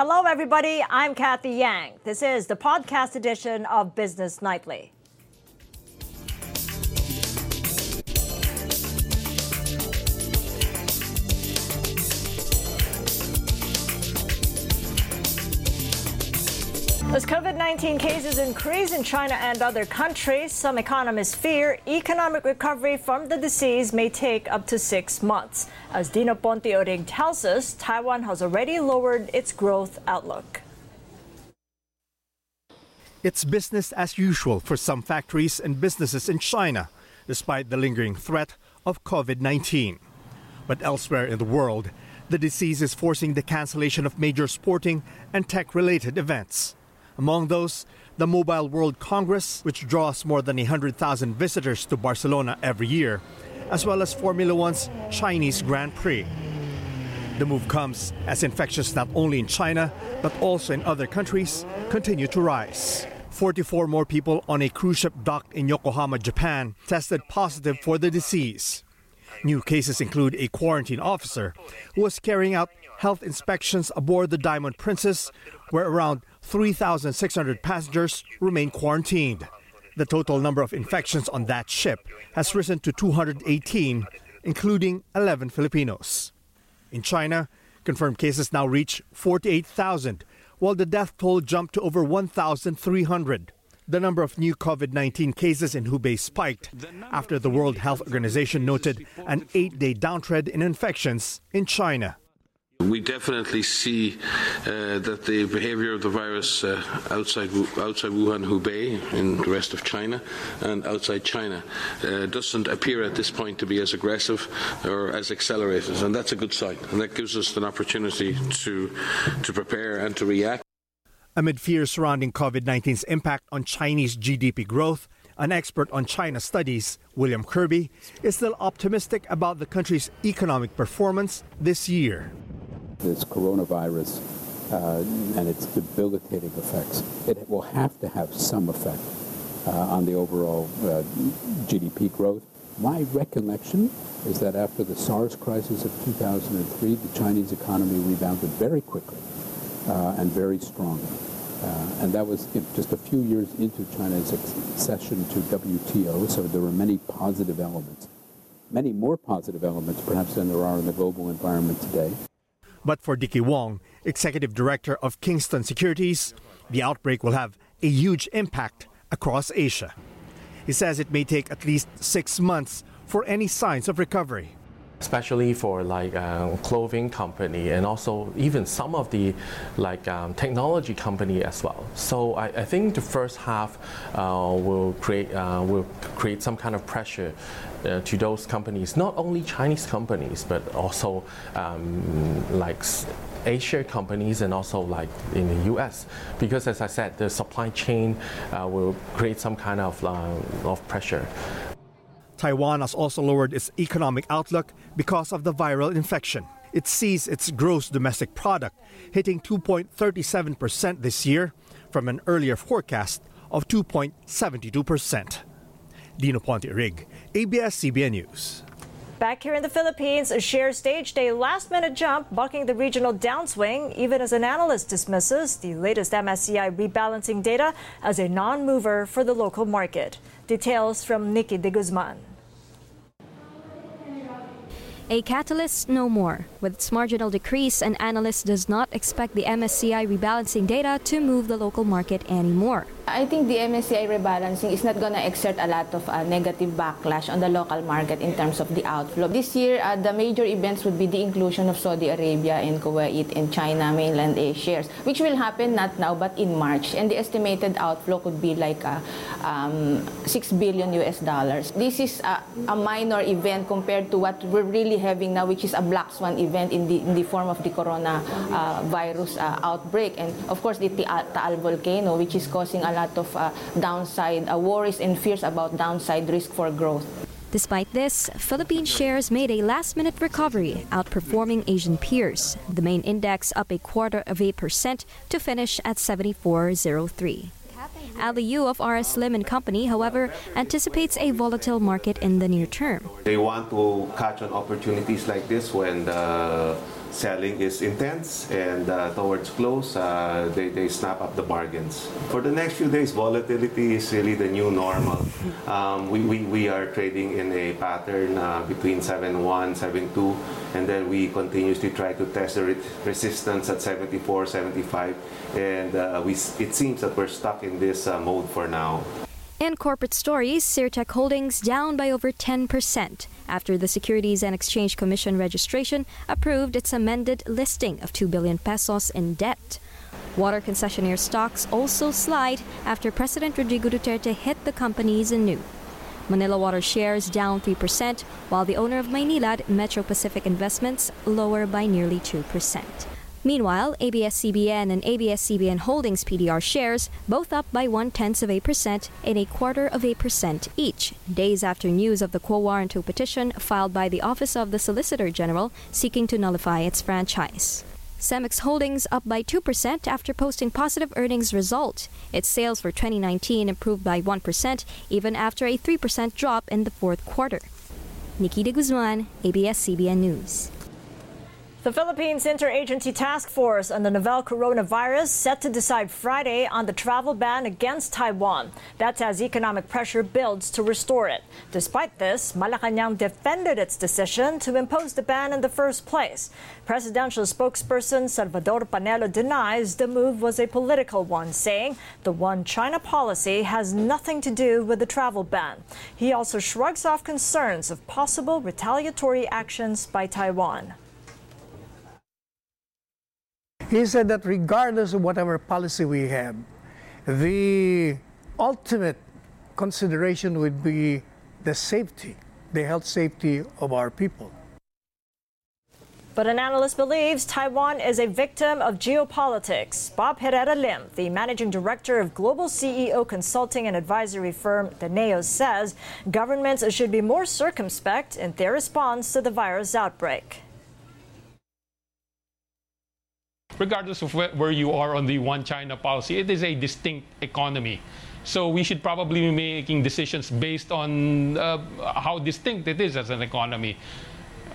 Hello, everybody. I'm Cathy Yang. This is the podcast edition of Business Nightly. As COVID-19 cases increase in China and other countries, some economists fear economic recovery from the disease may take up to 6 months. As Dino Ponte-Rigg tells us, Taiwan has already lowered its growth outlook. It's business as usual for some factories and businesses in China, despite the lingering threat of COVID-19. But elsewhere in the world, the disease is forcing the cancellation of major sporting and tech-related events. Among those, the Mobile World Congress, which draws more than 100,000 visitors to Barcelona every year, as well as Formula One's Chinese Grand Prix. The move comes as infections not only in China, but also in other countries continue to rise. 44 more people on a cruise ship docked in Yokohama, Japan, tested positive for the disease. New cases include a quarantine officer who was carrying out health inspections aboard the Diamond Princess, where around 3,600 passengers remain quarantined. The total number of infections on that ship has risen to 218, including 11 Filipinos. In China, confirmed cases now reach 48,000, while the death toll jumped to over 1,300. The number of new COVID-19 cases in Hubei spiked after the World Health Organization noted an 8-day downtrend in infections in China. We definitely see that the behavior of the virus outside Wuhan, Hubei, in the rest of China and outside China doesn't appear at this point to be as aggressive or as accelerated, and that's a good sign, and that gives us an opportunity to prepare and to react. Amid fears surrounding COVID-19's impact on Chinese GDP growth, an expert on China studies, William Kirby, is still optimistic about the country's economic performance this year. This coronavirus and its debilitating effects, it will have to have some effect on the overall GDP growth. My recollection is that after the SARS crisis of 2003, the Chinese economy rebounded very quickly and very strongly. And that was just a few years into China's accession to WTO, so there were many positive elements, many more positive elements perhaps than there are in the global environment today. But for Dickie Wong, executive director of Kingston Securities, the outbreak will have a huge impact across Asia. He says it may take at least 6 months for any signs of recovery. Especially for clothing company and also even some of the technology company as well. So I think the first half will create some kind of pressure to those companies, not only Chinese companies but also Asia companies and also in the U.S. because, as I said, the supply chain will create some kind of pressure. Taiwan has also lowered its economic outlook because of the viral infection. It sees its gross domestic product hitting 2.37% this year from an earlier forecast of 2.72%. Dino Ponte-Rigg, ABS-CBN News. Back here in the Philippines, shares staged a last-minute jump, bucking the regional downswing, even as an analyst dismisses the latest MSCI rebalancing data as a non-mover for the local market. Details from Nikki De Guzman. A catalyst no more. With its marginal decrease, an analyst does not expect the MSCI rebalancing data to move the local market anymore. I think the MSCI rebalancing is not going to exert a lot of negative backlash on the local market in terms of the outflow. This year, the major events would be the inclusion of Saudi Arabia and Kuwait and China mainland A shares, which will happen not now but in March. And the estimated outflow could be $6 billion. This is a minor event compared to what we're really having now, which is a black swan event in the form of the coronavirus outbreak, and of course the Taal volcano, which is causing a lot of downside worries and fears about downside risk for growth. Despite this, Philippine shares made a last-minute recovery, outperforming Asian peers. The main index up 0.25% to finish at 74.03. Ali Yu of RS Lim and Company, however, anticipates a volatile market in the near term. They want to catch on opportunities like this when the selling is intense, and towards close, they snap up the bargains. For the next few days, volatility is really the new normal. We are trading in a pattern between 7.1, 7.2, and then we continuously try to test the resistance at 74, 75, and it seems that we're stuck in this mode for now. In corporate stories, SirTech Holdings down by over 10% after the Securities and Exchange Commission registration approved its amended listing of 2 billion pesos in debt. Water concessionaire stocks also slide after President Rodrigo Duterte hit the companies anew. Manila Water shares down 3%, while the owner of Maynilad, Metro Pacific Investments, lower by nearly 2%. Meanwhile, ABS-CBN and ABS-CBN Holdings PDR shares both up by 0.1% and 0.25% each, days after news of the Quo Warranto petition filed by the Office of the Solicitor General seeking to nullify its franchise. Cemex Holdings up by 2% after posting positive earnings result. Its sales for 2019 improved by 1% even after a 3% drop in the fourth quarter. Nikki De Guzman, ABS-CBN News. The Philippines Interagency Task Force on the Novel Coronavirus set to decide Friday on the travel ban against Taiwan. That's as economic pressure builds to restore it. Despite this, Malacañang defended its decision to impose the ban in the first place. Presidential spokesperson Salvador Panelo denies the move was a political one, saying the One China policy has nothing to do with the travel ban. He also shrugs off concerns of possible retaliatory actions by Taiwan. He said that regardless of whatever policy we have, the ultimate consideration would be the safety, the health safety of our people. But an analyst believes Taiwan is a victim of geopolitics. Bob Herrera Lim, the managing director of global CEO consulting and advisory firm Daneo, says governments should be more circumspect in their response to the virus outbreak. Regardless of where you are on the One China policy, it is a distinct economy. So we should probably be making decisions based on how distinct it is as an economy,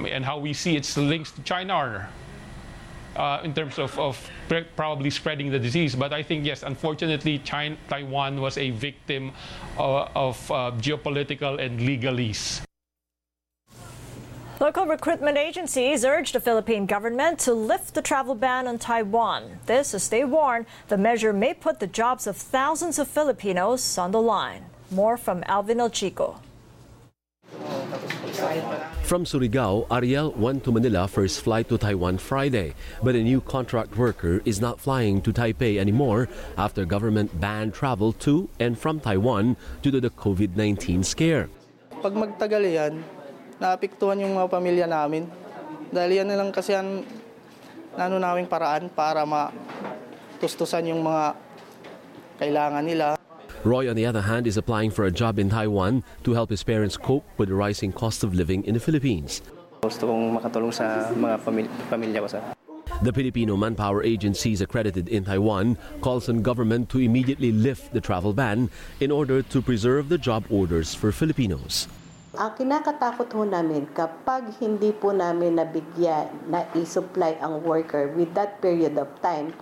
and how we see its links to China are, in terms of probably spreading the disease. But I think, yes, unfortunately, Taiwan was a victim of geopolitical and legalese. Local recruitment agencies urge the Philippine government to lift the travel ban on Taiwan. This, as they warn, the measure may put the jobs of thousands of Filipinos on the line. More from Alvin El Chico. From Surigao, Ariel went to Manila first flight to Taiwan Friday, but a new contract worker is not flying to Taipei anymore after government banned travel to and from Taiwan due to the COVID-19 scare. Pag magtagal yan, naapektuhan yung mga pamilya namin dahil yan lang kasi ang ano naming paraan para matustusan yung mga kailangan nila. Roy, on the other hand, is applying for a job in Taiwan to help his parents cope with the rising cost of living in the Philippines. Gusto kong makatulong sa mga pamilya ko, sir. The Filipino Manpower Agencies accredited in Taiwan calls on government to immediately lift the travel ban in order to preserve the job orders for Filipinos. Ang kinakatakot ho namin kapag hindi po namin nabigyan na i-supply ang worker with that period of time,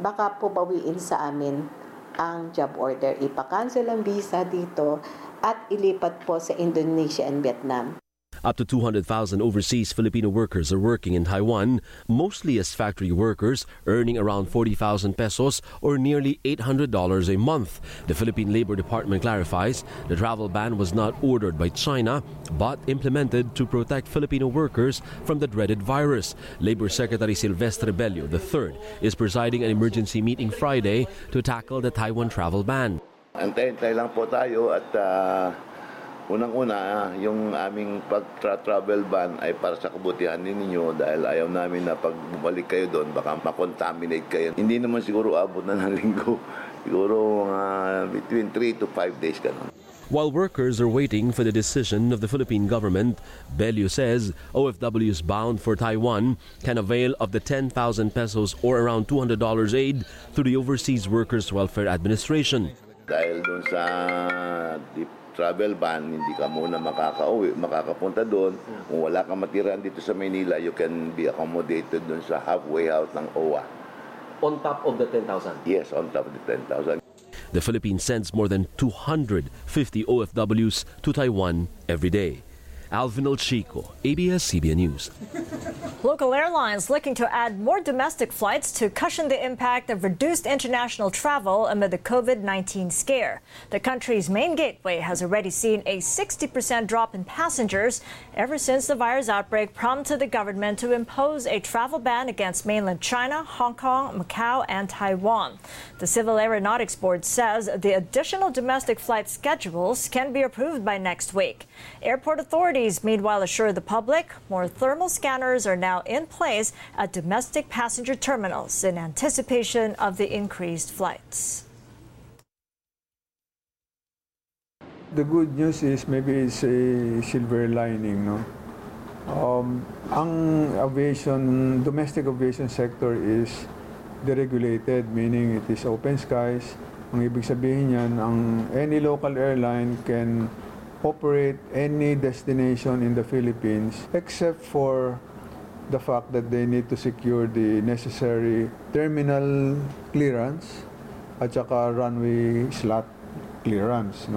baka po bawiin sa amin ang job order. Ipa-cancel ang visa dito at ilipat po sa Indonesia and Vietnam. Up to 200,000 overseas Filipino workers are working in Taiwan, mostly as factory workers, earning around 40,000 pesos or nearly $800 a month. The Philippine Labor Department clarifies the travel ban was not ordered by China but implemented to protect Filipino workers from the dreaded virus. Labor Secretary Silvestre Bello III is presiding an emergency meeting Friday to tackle the Taiwan travel ban. Antay-antay lang po tayo at unang-una, yung aming pag-travel ban ay para sa kabutihan ninyo dahil ayaw namin na pag bumalik kayo doon, baka makontaminate kayo. Hindi naman siguro abot na ng linggo. Siguro between 3 to 5 days ka na. While workers are waiting for the decision of the Philippine government, Bello says OFWs bound for Taiwan can avail of the 10,000 pesos or around $200 aid through the Overseas Workers Welfare Administration. Dahil doon sa travel ban, hindi ka muna makakauwi, makakapunta doon. Kung wala kang matirahan dito sa Manila, you can be accommodated doon sa halfway house ng OWA. On top of the 10,000? Yes, on top of the 10,000. The Philippines sends more than 250 OFWs to Taiwan every day. Alvin El Chico, ABS-CBN News. Local airlines looking to add more domestic flights to cushion the impact of reduced international travel amid the COVID-19 scare. The country's main gateway has already seen a 60% drop in passengers ever since the virus outbreak prompted the government to impose a travel ban against mainland China, Hong Kong, Macau, and Taiwan. The Civil Aeronautics Board says the additional domestic flight schedules can be approved by next week. Airport authorities, meanwhile, assure the public more thermal scanners are now in place at domestic passenger terminals in anticipation of the increased flights. The good news is maybe it's a silver lining, no? Ang aviation, domestic aviation sector is deregulated, meaning it is open skies. Ang ibig sabihin yan, any local airline can operate any destination in the Philippines except for the fact that they need to secure the necessary terminal clearance at saka runway slot clearance.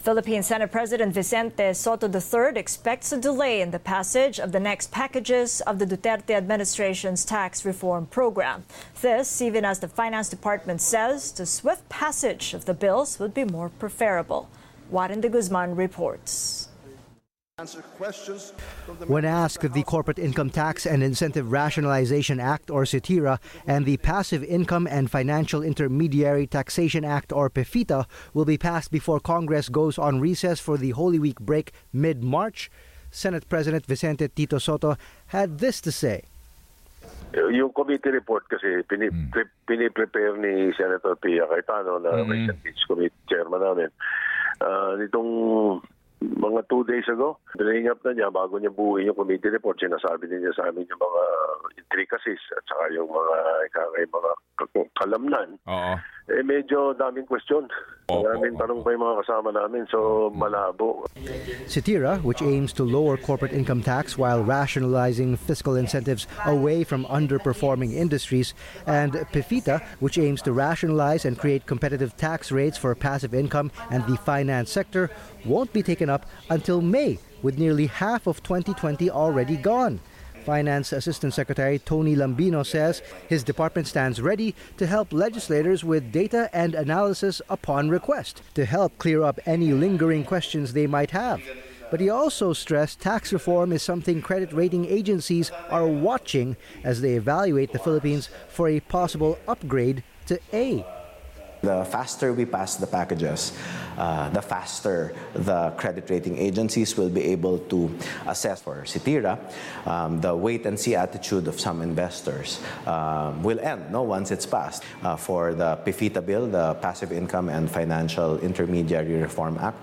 Philippine Senate President Vicente Sotto III expects a delay in the passage of the next packages of the Duterte administration's tax reform program. This, even as the Finance Department says the swift passage of the bills would be more preferable. Warren De Guzman reports. When asked if the Corporate Income Tax and Incentive Rationalization Act, or CITIRA, and the Passive Income and Financial Intermediary Taxation Act, or PIFITA, will be passed before Congress goes on recess for the Holy Week break mid-March, Senate President Vicente Tito Sotto had this to say. Yung committee report kasi piniprepare ni Senator Pia Cayetano na recent committee chairman namin. Nitong mga 2 days ago, binahinap na niya bago niya buuin yung committee report. Sinasabi din niya sa amin yung mga intricacies at saka yung mga kalamnan. Uh-huh. Eh medyo daming question. Maraming tanong pa yung mga kasama namin, so malabo. CITIRA, which aims to lower corporate income tax while rationalizing fiscal incentives away from underperforming industries, and PIFITA, which aims to rationalize and create competitive tax rates for passive income and the finance sector, won't be taken up until May, with nearly half of 2020 already gone. Finance Assistant Secretary Tony Lambino says his department stands ready to help legislators with data and analysis upon request to help clear up any lingering questions they might have. But he also stressed tax reform is something credit rating agencies are watching as they evaluate the Philippines for a possible upgrade to A. The faster we pass the packages, the faster the credit rating agencies will be able to assess for CITIRA. The wait-and-see attitude of some investors will end once it's passed. For the PIFITA bill, the Passive Income and Financial Intermediary Reform Act,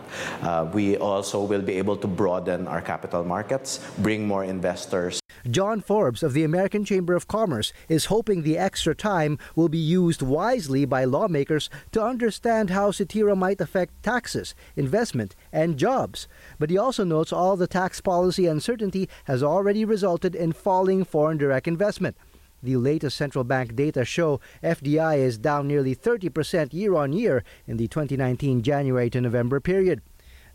we also will be able to broaden our capital markets, bring more investors. John Forbes of the American Chamber of Commerce is hoping the extra time will be used wisely by lawmakers to understand how CITIRA might affect taxes, investment, and jobs. But he also notes all the tax policy uncertainty has already resulted in falling foreign direct investment. The latest central bank data show FDI is down nearly 30% year-on-year in the 2019 January to November period.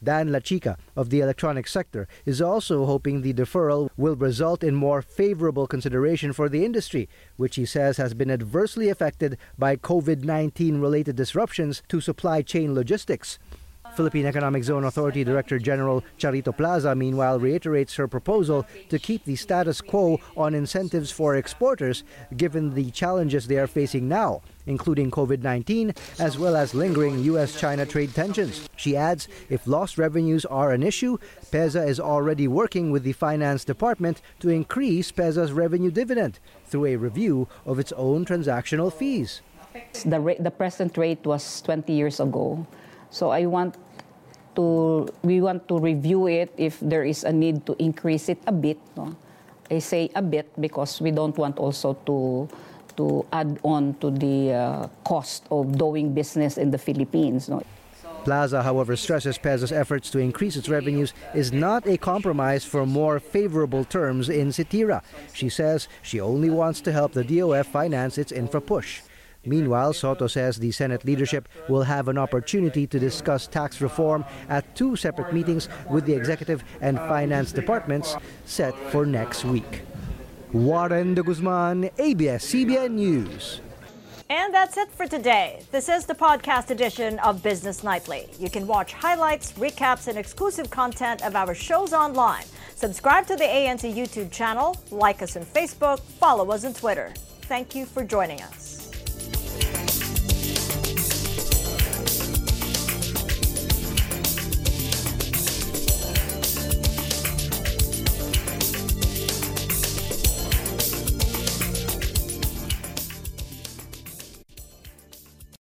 Dan La Chica of the electronics sector is also hoping the deferral will result in more favorable consideration for the industry, which he says has been adversely affected by COVID-19-related disruptions to supply chain logistics. Philippine Economic Zone Authority Director General Charito Plaza, meanwhile, reiterates her proposal to keep the status quo on incentives for exporters, given the challenges they are facing now, including COVID-19, as well as lingering U.S.-China trade tensions. She adds, if lost revenues are an issue, PEZA is already working with the Finance Department to increase PEZA's revenue dividend through a review of its own transactional fees. The present rate was 20 years ago. So we want to review it if there is a need to increase it a bit. No? I say a bit because we don't want also to add on to the cost of doing business in the Philippines. No? Plaza, however, stresses Peza's efforts to increase its revenues is not a compromise for more favorable terms in CITIRA. She says she only wants to help the DOF finance its infra push. Meanwhile, Sotto says the Senate leadership will have an opportunity to discuss tax reform at two separate meetings with the executive and finance departments set for next week. Warren De Guzman, ABS-CBN News. And that's it for today. This is the podcast edition of Business Nightly. You can watch highlights, recaps, and exclusive content of our shows online. Subscribe to the ANC YouTube channel, like us on Facebook, follow us on Twitter. Thank you for joining us.